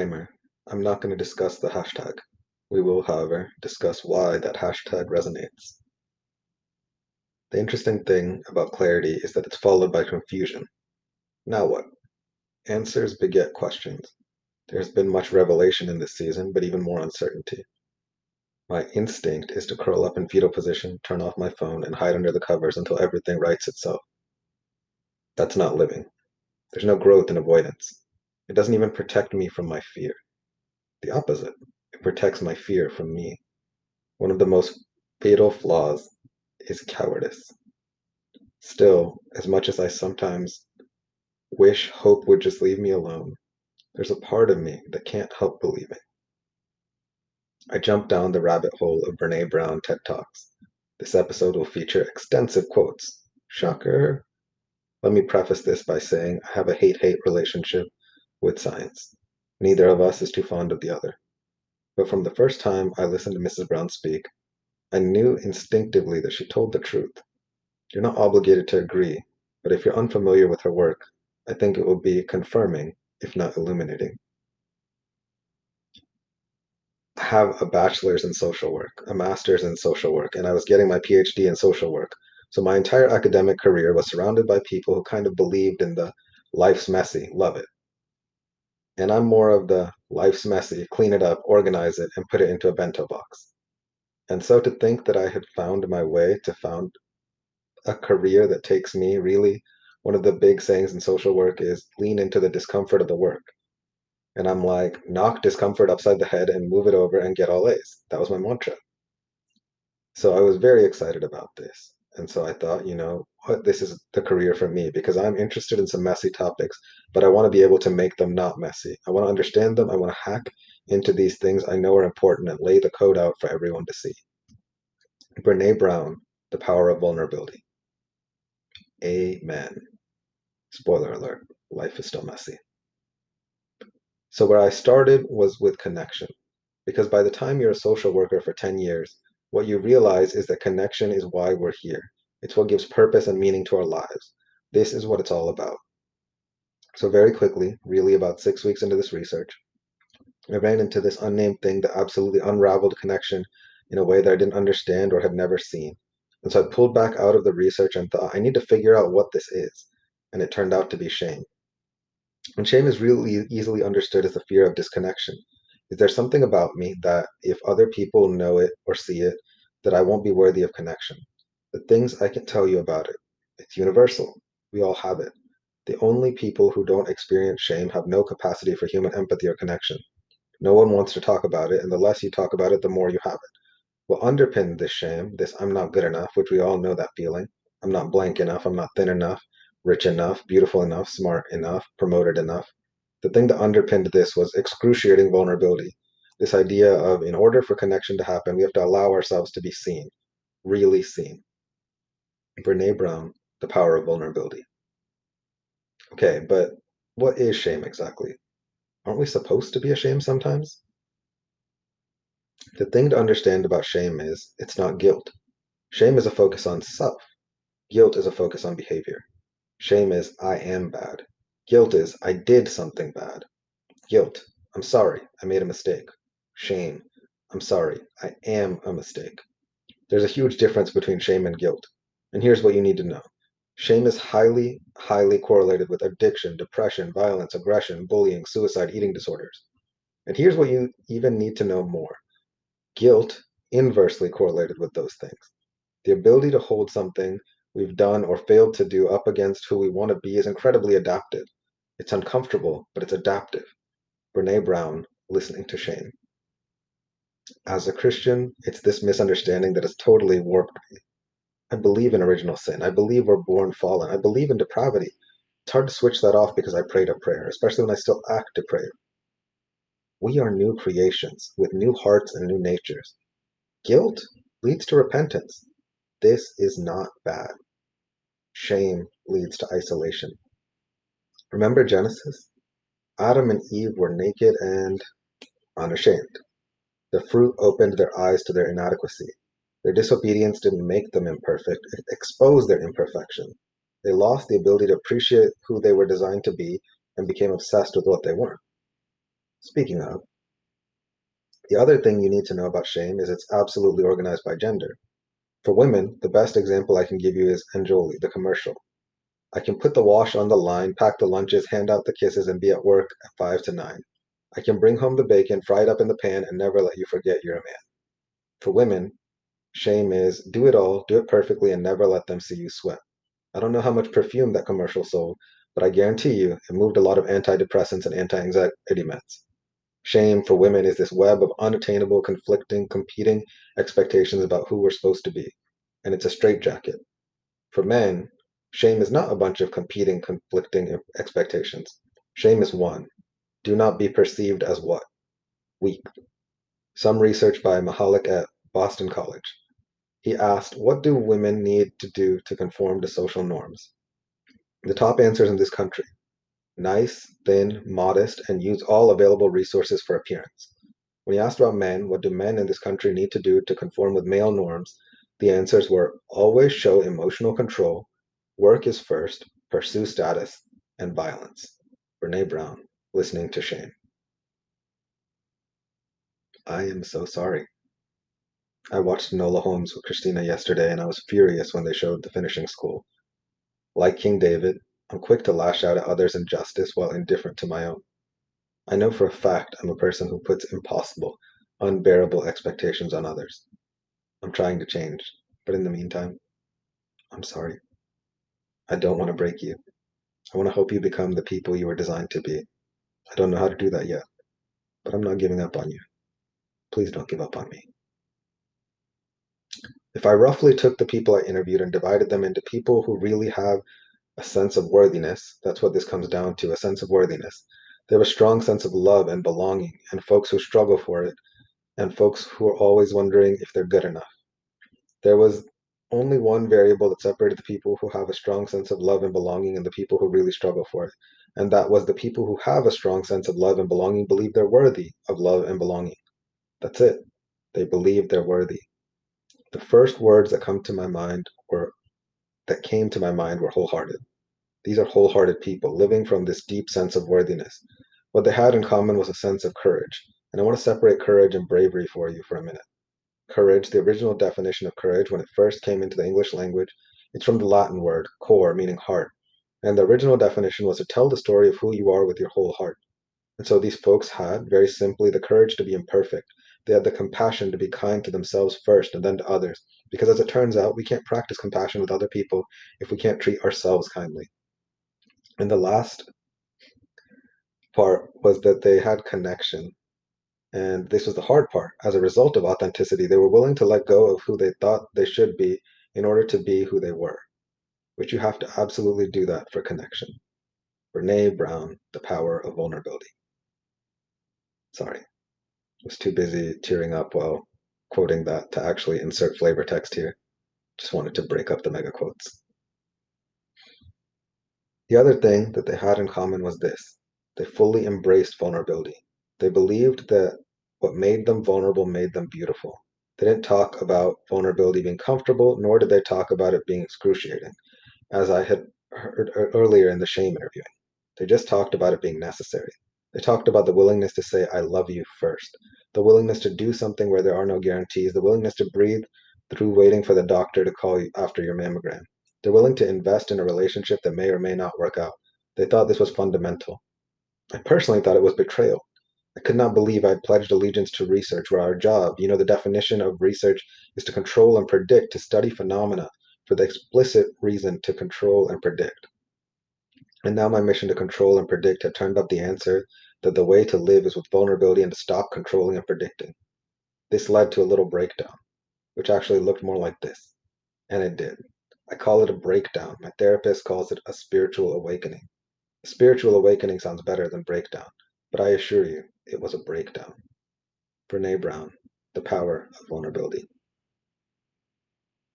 disclaimer, I'm not going to discuss the hashtag. We will, however, discuss why that hashtag resonates. The interesting thing about clarity is that it's followed by confusion. Now what? Answers beget questions. There's been much revelation in this season, but even more uncertainty. My instinct is to curl up in fetal position, turn off my phone, and hide under the covers until everything rights itself. That's not living. There's no growth in avoidance. It doesn't even protect me from my fear. The opposite. It protects my fear from me. One of the most fatal flaws is cowardice. Still, as much as I sometimes wish hope would just leave me alone, there's a part of me that can't help believing. I jumped down the rabbit hole of Brené Brown TED Talks. This episode will feature extensive quotes. Shocker! Let me preface this by saying I have a hate-hate relationship with science. Neither of us is too fond of the other. But from the first time I listened to Mrs. Brown speak, I knew instinctively that she told the truth. You're not obligated to agree, but if you're unfamiliar with her work, I think it will be confirming, if not illuminating. I have a bachelor's in social work, a master's in social work, and I was getting my PhD in social work. So my entire academic career was surrounded by people who kind of believed in the life's messy, love it. And I'm more of the life's messy, clean it up, organize it, and put it into a bento box. And so to think that I had found my way to found a career that takes me really, one of the big sayings in social work is lean into the discomfort of the work. And I'm like, knock discomfort upside the head and move it over and get all A's. That was my mantra. So I was very excited about this. And so I thought, you know what, this is the career for me because I'm interested in some messy topics, but I want to be able to make them not messy. I want to understand them. I want to hack into these things I know are important and lay the code out for everyone to see. Brené Brown, The Power of Vulnerability. Amen. Spoiler alert, life is still messy. So where I started was with connection, because by the time you're a social worker for 10 years, what you realize is that connection is why we're here. It's what gives purpose and meaning to our lives. This is what it's all about. So very quickly, really about 6 weeks into this research, I ran into this unnamed thing that absolutely unraveled connection in a way that I didn't understand or had never seen. And so I pulled back out of the research and thought, I need to figure out what this is. And it turned out to be shame. And shame is really easily understood as the fear of disconnection. Is there something about me that if other people know it or see it, that I won't be worthy of connection? The things I can tell you about it, it's universal. We all have it. The only people who don't experience shame have no capacity for human empathy or connection. No one wants to talk about it, and the less you talk about it, the more you have it. What underpinned this shame, this I'm not good enough, which we all know that feeling, I'm not blank enough, I'm not thin enough, rich enough, beautiful enough, smart enough, promoted enough. The thing that underpinned this was excruciating vulnerability. This idea of in order for connection to happen, we have to allow ourselves to be seen, really seen. Brené Brown, The Power of Vulnerability. Okay, but what is shame exactly? Aren't we supposed to be ashamed sometimes? The thing to understand about shame is it's not guilt. Shame is a focus on self. Guilt is a focus on behavior. Shame is, I am bad. Guilt is, I did something bad. Guilt, I'm sorry, I made a mistake. Shame, I'm sorry, I am a mistake. There's a huge difference between shame and guilt. And here's what you need to know. Shame is highly, highly correlated with addiction, depression, violence, aggression, bullying, suicide, eating disorders. And here's what you even need to know more. Guilt inversely correlated with those things. The ability to hold something we've done or failed to do up against who we want to be is incredibly adaptive. It's uncomfortable, but it's adaptive. Brené Brown, Listening to Shame. As a Christian, it's this misunderstanding that has totally warped me. I believe in original sin. I believe we're born fallen. I believe in depravity. It's hard to switch that off because I prayed a prayer, especially when I still act to pray. We are new creations with new hearts and new natures. Guilt leads to repentance. This is not bad. Shame leads to isolation. Remember Genesis? Adam and Eve were naked and unashamed. The fruit opened their eyes to their inadequacy. Their disobedience didn't make them imperfect. It exposed their imperfection. They lost the ability to appreciate who they were designed to be and became obsessed with what they weren't. speaking of. The other thing you need to know about shame is it's absolutely organized by gender. For women, the best example I can give you is Anjoli, the commercial. I can put the wash on the line, pack the lunches, hand out the kisses, and be at work at 5 to 9. I can bring home the bacon, fry it up in the pan, and never let you forget you're a man. For women, shame is do it all, do it perfectly, and never let them see you sweat. I don't know how much perfume that commercial sold, but I guarantee you it moved a lot of antidepressants and anti-anxiety meds. Shame for women is this web of unattainable, conflicting, competing expectations about who we're supposed to be, and it's a straitjacket. For men, shame is not a bunch of competing, conflicting expectations. Shame is one. Do not be perceived as what? Weak. Some research by Mahalik at Boston College. He asked, what do women need to do to conform to social norms? The top answers in this country: nice, thin, modest, and use all available resources for appearance. When he asked about men, what do men in this country need to do to conform with male norms, the answers were always show emotional control, work is first, pursue status, and violence. Brené Brown, Listening to Shame. I am so sorry. I watched Nola Holmes with Christina yesterday, and I was furious when they showed the finishing school. Like King David, I'm quick to lash out at others' injustice while indifferent to my own. I know for a fact I'm a person who puts impossible, unbearable expectations on others. I'm trying to change, but in the meantime, I'm sorry. I don't want to break you. I want to help you become the people you were designed to be. I don't know how to do that yet, but I'm not giving up on you. Please don't give up on me. If I roughly took the people I interviewed and divided them into people who really have a sense of worthiness, that's what this comes down to, a sense of worthiness. They have a strong sense of love and belonging, and folks who struggle for it, and folks who are always wondering if they're good enough. There was only one variable that separated the people who have a strong sense of love and belonging and the people who really struggle for it, and that was the people who have a strong sense of love and belonging believe they're worthy of love and belonging. That's it. They believe they're worthy. The first words that came to my mind were wholehearted. These are wholehearted people living from this deep sense of worthiness. What they had in common was a sense of courage. And I want to separate courage and bravery for you for a minute. Courage, the original definition of courage when it first came into the English language, it's from the Latin word, cor, meaning heart. And the original definition was to tell the story of who you are with your whole heart. And so these folks had, very simply, the courage to be imperfect. They had the compassion to be kind to themselves first and then to others. Because as it turns out, we can't practice compassion with other people if we can't treat ourselves kindly. And the last part was that they had connection. And this was the hard part. As a result of authenticity, they were willing to let go of who they thought they should be in order to be who they were. But you have to absolutely do that for connection. Brené Brown, The Power of Vulnerability. Sorry, I was too busy tearing up while quoting that to actually insert flavor text here. Just wanted to break up the mega quotes. The other thing that they had in common was this. They fully embraced vulnerability. They believed that what made them vulnerable made them beautiful. They didn't talk about vulnerability being comfortable, nor did they talk about it being excruciating, as I had heard earlier in the shame interviewing. They just talked about it being necessary. They talked about the willingness to say, I love you first, the willingness to do something where there are no guarantees, the willingness to breathe through waiting for the doctor to call you after your mammogram. They're willing to invest in a relationship that may or may not work out. They thought this was fundamental. I personally thought it was betrayal. I could not believe I'd pledged allegiance to research, where our job, you know, the definition of research is to control and predict, to study phenomena for the explicit reason to control and predict. And now my mission to control and predict had turned up the answer that the way to live is with vulnerability and to stop controlling and predicting. This led to a little breakdown, which actually looked more like this. And it did. I call it a breakdown. My therapist calls it a spiritual awakening. Spiritual awakening sounds better than breakdown, but I assure you, it was a breakdown. Brené Brown, The Power of Vulnerability.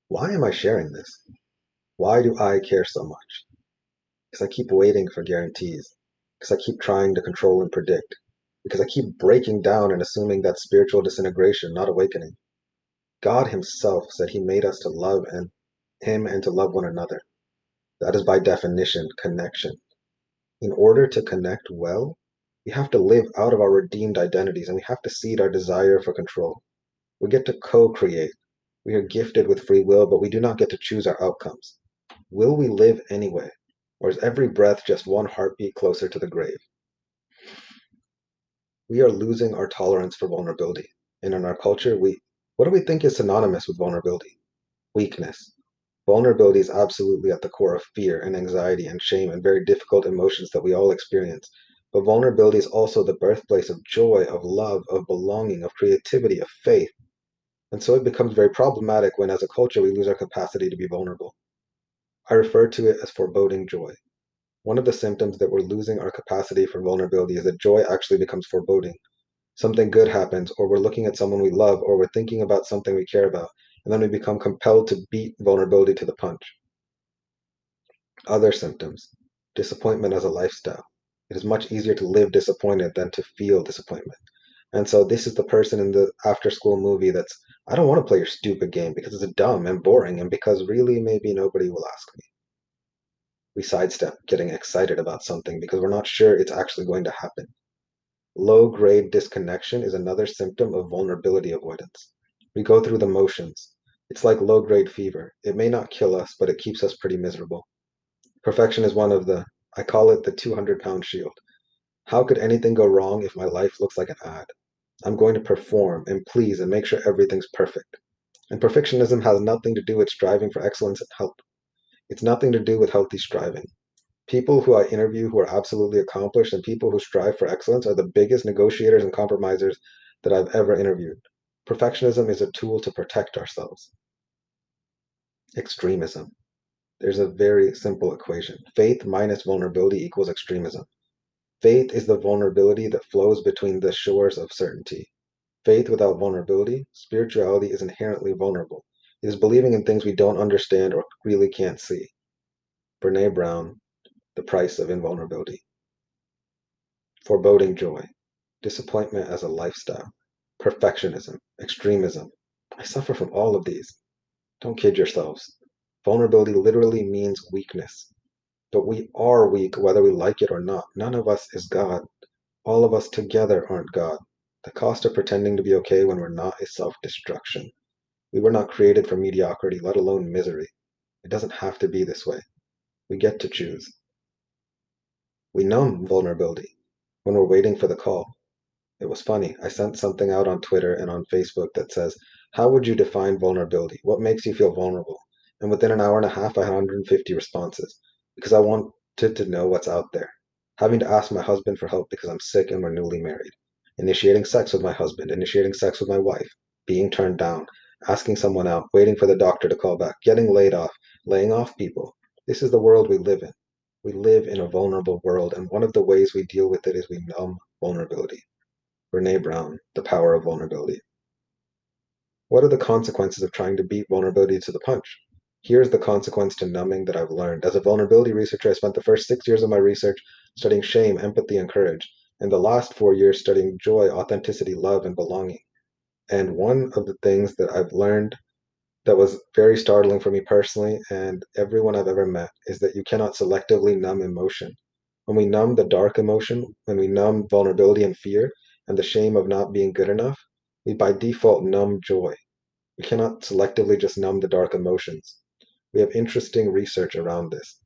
Why am I sharing this? Why do I care so much? Because I keep waiting for guarantees. Because I keep trying to control and predict. Because I keep breaking down and assuming that spiritual disintegration, not awakening. God himself said he made us to love him and to love one another. That is by definition connection. In order to connect well, We have to live out of our redeemed identities, and we have to cede our desire for control. We get to co-create. We are gifted with free will, but we do not get to choose our outcomes. Will we live anyway? Or is every breath just one heartbeat closer to the grave? We are losing our tolerance for vulnerability. And in our culture, what do we think is synonymous with vulnerability? Weakness. Vulnerability is absolutely at the core of fear and anxiety and shame and very difficult emotions that we all experience. But vulnerability is also the birthplace of joy, of love, of belonging, of creativity, of faith. And so it becomes very problematic when, as a culture, we lose our capacity to be vulnerable. I refer to it as foreboding joy. One of the symptoms that we're losing our capacity for vulnerability is that joy actually becomes foreboding. Something good happens, or we're looking at someone we love, or we're thinking about something we care about, and then we become compelled to beat vulnerability to the punch. Other symptoms. Disappointment as a lifestyle. It is much easier to live disappointed than to feel disappointment. And so this is the person in the after-school movie that's, I don't want to play your stupid game because it's dumb and boring and because really maybe nobody will ask me. We sidestep getting excited about something because we're not sure it's actually going to happen. Low-grade disconnection is another symptom of vulnerability avoidance. We go through the motions. It's like low-grade fever. It may not kill us, but it keeps us pretty miserable. Perfection is one of the, I call it the 200-pound shield. How could anything go wrong if my life looks like an ad? I'm going to perform and please and make sure everything's perfect. And perfectionism has nothing to do with striving for excellence and health. It's nothing to do with healthy striving. People who I interview who are absolutely accomplished and people who strive for excellence are the biggest negotiators and compromisers that I've ever interviewed. Perfectionism is a tool to protect ourselves. Extremism. There's a very simple equation. Faith minus vulnerability equals extremism. Faith is the vulnerability that flows between the shores of certainty. Faith without vulnerability, spirituality is inherently vulnerable. It is believing in things we don't understand or really can't see. Brené Brown, The Price of Invulnerability. Foreboding joy, disappointment as a lifestyle, perfectionism, extremism. I suffer from all of these. Don't kid yourselves. Vulnerability literally means weakness. But we are weak whether we like it or not. None of us is God. All of us together aren't God. The cost of pretending to be okay when we're not is self-destruction. We were not created for mediocrity, let alone misery. It doesn't have to be this way. We get to choose. We numb vulnerability when we're waiting for the call. It was funny. I sent something out on Twitter and on Facebook that says, how would you define vulnerability? What makes you feel vulnerable? And within an hour and a half, I had 150 responses because I wanted to know what's out there. Having to ask my husband for help because I'm sick and we're newly married. Initiating sex with my husband. Initiating sex with my wife. Being turned down. Asking someone out. Waiting for the doctor to call back. Getting laid off. Laying off people. This is the world we live in. We live in a vulnerable world, and one of the ways we deal with it is we numb vulnerability. Brené Brown, The Power of Vulnerability. What are the consequences of trying to beat vulnerability to the punch? Here's the consequence to numbing that I've learned. As a vulnerability researcher, I spent the first 6 years of my research studying shame, empathy, and courage, and the last 4 years studying joy, authenticity, love, and belonging. And one of the things that I've learned that was very startling for me personally and everyone I've ever met is that you cannot selectively numb emotion. When we numb the dark emotion, when we numb vulnerability and fear and the shame of not being good enough, we by default numb joy. We cannot selectively just numb the dark emotions. We have interesting research around this.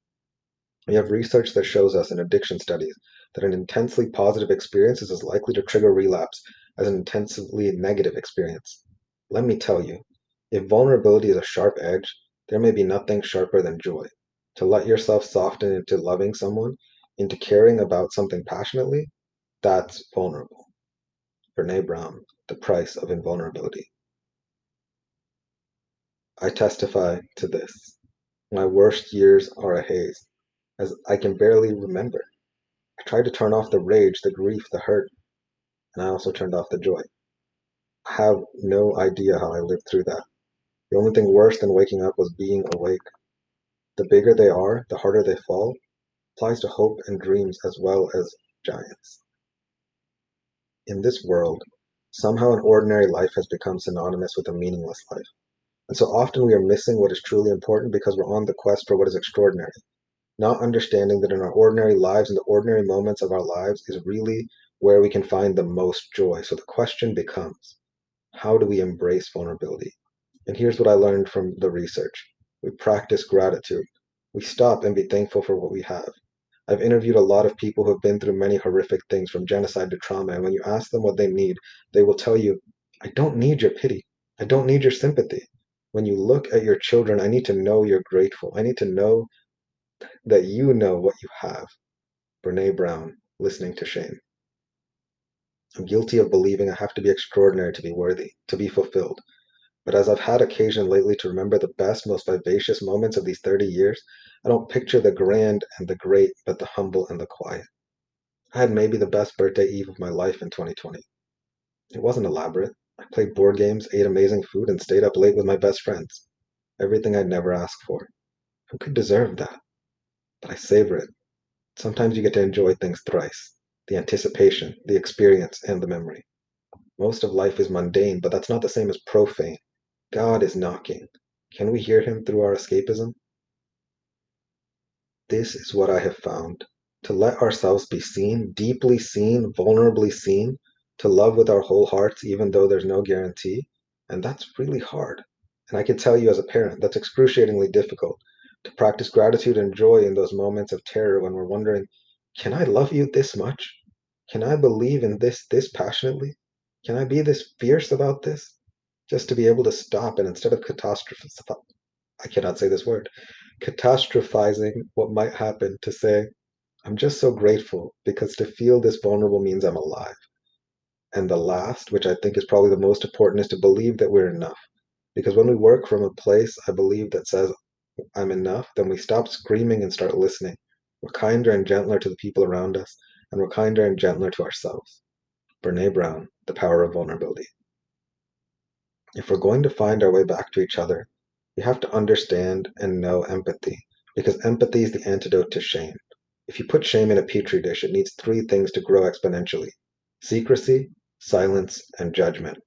We have research that shows us in addiction studies that an intensely positive experience is as likely to trigger relapse as an intensely negative experience. Let me tell you, if vulnerability is a sharp edge, there may be nothing sharper than joy. To let yourself soften into loving someone, into caring about something passionately, that's vulnerable. Brené Brown, The Price of Invulnerability. I testify to this. My worst years are a haze, as I can barely remember. I tried to turn off the rage, the grief, the hurt, and I also turned off the joy. I have no idea how I lived through that. The only thing worse than waking up was being awake. The bigger they are, the harder they fall. Applies to hope and dreams as well as giants. In this world, somehow an ordinary life has become synonymous with a meaningless life. And so often we are missing what is truly important because we're on the quest for what is extraordinary, not understanding that in our ordinary lives and the ordinary moments of our lives is really where we can find the most joy. So the question becomes, how do we embrace vulnerability? And here's what I learned from the research. We practice gratitude. We stop and be thankful for what we have. I've interviewed a lot of people who have been through many horrific things, from genocide to trauma, and when you ask them what they need, they will tell you, I don't need your pity. I don't need your sympathy. When you look at your children, I need to know you're grateful. I need to know that you know what you have. Brené Brown, Listening to Shame. I'm guilty of believing I have to be extraordinary to be worthy, to be fulfilled. But as I've had occasion lately to remember the best, most vivacious moments of these 30 years, I don't picture the grand and the great, but the humble and the quiet. I had maybe the best birthday eve of my life in 2020. It wasn't elaborate. I played board games, ate amazing food, and stayed up late with my best friends. Everything I'd never asked for. Who could deserve that? But I savor it. Sometimes you get to enjoy things thrice. The anticipation, the experience, and the memory. Most of life is mundane, but that's not the same as profane. God is knocking. Can we hear him through our escapism? This is what I have found. To let ourselves be seen, deeply seen, vulnerably seen, to love with our whole hearts, even though there's no guarantee. And that's really hard. And I can tell you as a parent, that's excruciatingly difficult. To practice gratitude and joy in those moments of terror when we're wondering, can I love you this much? Can I believe in this passionately? Can I be this fierce about this? Just to be able to stop and instead of catastrophizing what might happen, to say, I'm just so grateful because to feel this vulnerable means I'm alive. And the last, which I think is probably the most important, is to believe that we're enough. Because when we work from a place, I believe, that says I'm enough, then we stop screaming and start listening. We're kinder and gentler to the people around us, and we're kinder and gentler to ourselves. Brené Brown, The Power of Vulnerability. If we're going to find our way back to each other, we have to understand and know empathy, because empathy is the antidote to shame. If you put shame in a petri dish, it needs three things to grow exponentially: secrecy, silence, and judgment.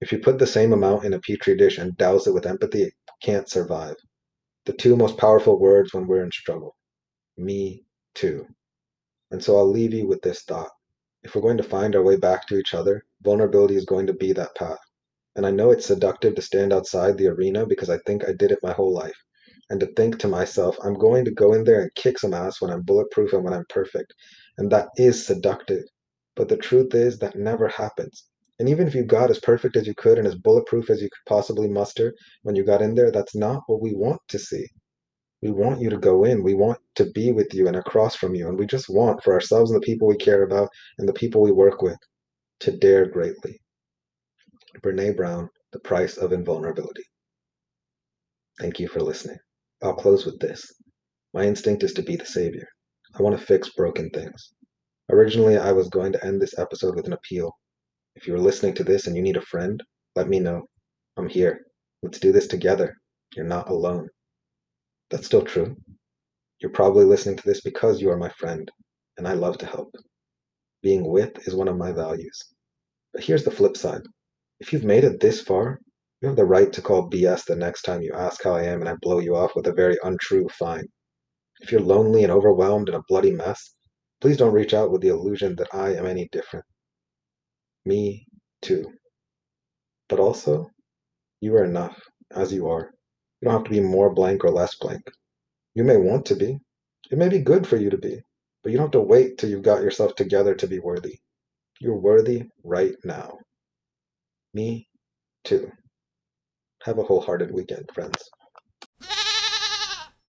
If you put the same amount in a petri dish and douse it with empathy, it can't survive. The two most powerful words when we're in struggle: me too. And so I'll leave you with this thought. If we're going to find our way back to each other, vulnerability is going to be that path. And I know it's seductive to stand outside the arena because I think I did it my whole life. And to think to myself, I'm going to go in there and kick some ass when I'm bulletproof and when I'm perfect. And that is seductive. But the truth is that never happens. And even if you got as perfect as you could and as bulletproof as you could possibly muster when you got in there, that's not what we want to see. We want you to go in. We want to be with you and across from you. And we just want for ourselves and the people we care about and the people we work with to dare greatly. Brené Brown, The Price of Invulnerability. Thank you for listening. I'll close with this. My instinct is to be the savior. I want to fix broken things. Originally, I was going to end this episode with an appeal. If you're listening to this and you need a friend, let me know. I'm here. Let's do this together. You're not alone. That's still true. You're probably listening to this because you are my friend, and I love to help. Being with is one of my values. But here's the flip side. If you've made it this far, you have the right to call BS the next time you ask how I am and I blow you off with a very untrue fine. If you're lonely and overwhelmed and a bloody mess, please don't reach out with the illusion that I am any different. Me too. But also, you are enough as you are. You don't have to be more blank or less blank. You may want to be. It may be good for you to be, but you don't have to wait till you've got yourself together to be worthy. You're worthy right now. Me too. Have a wholehearted weekend, friends.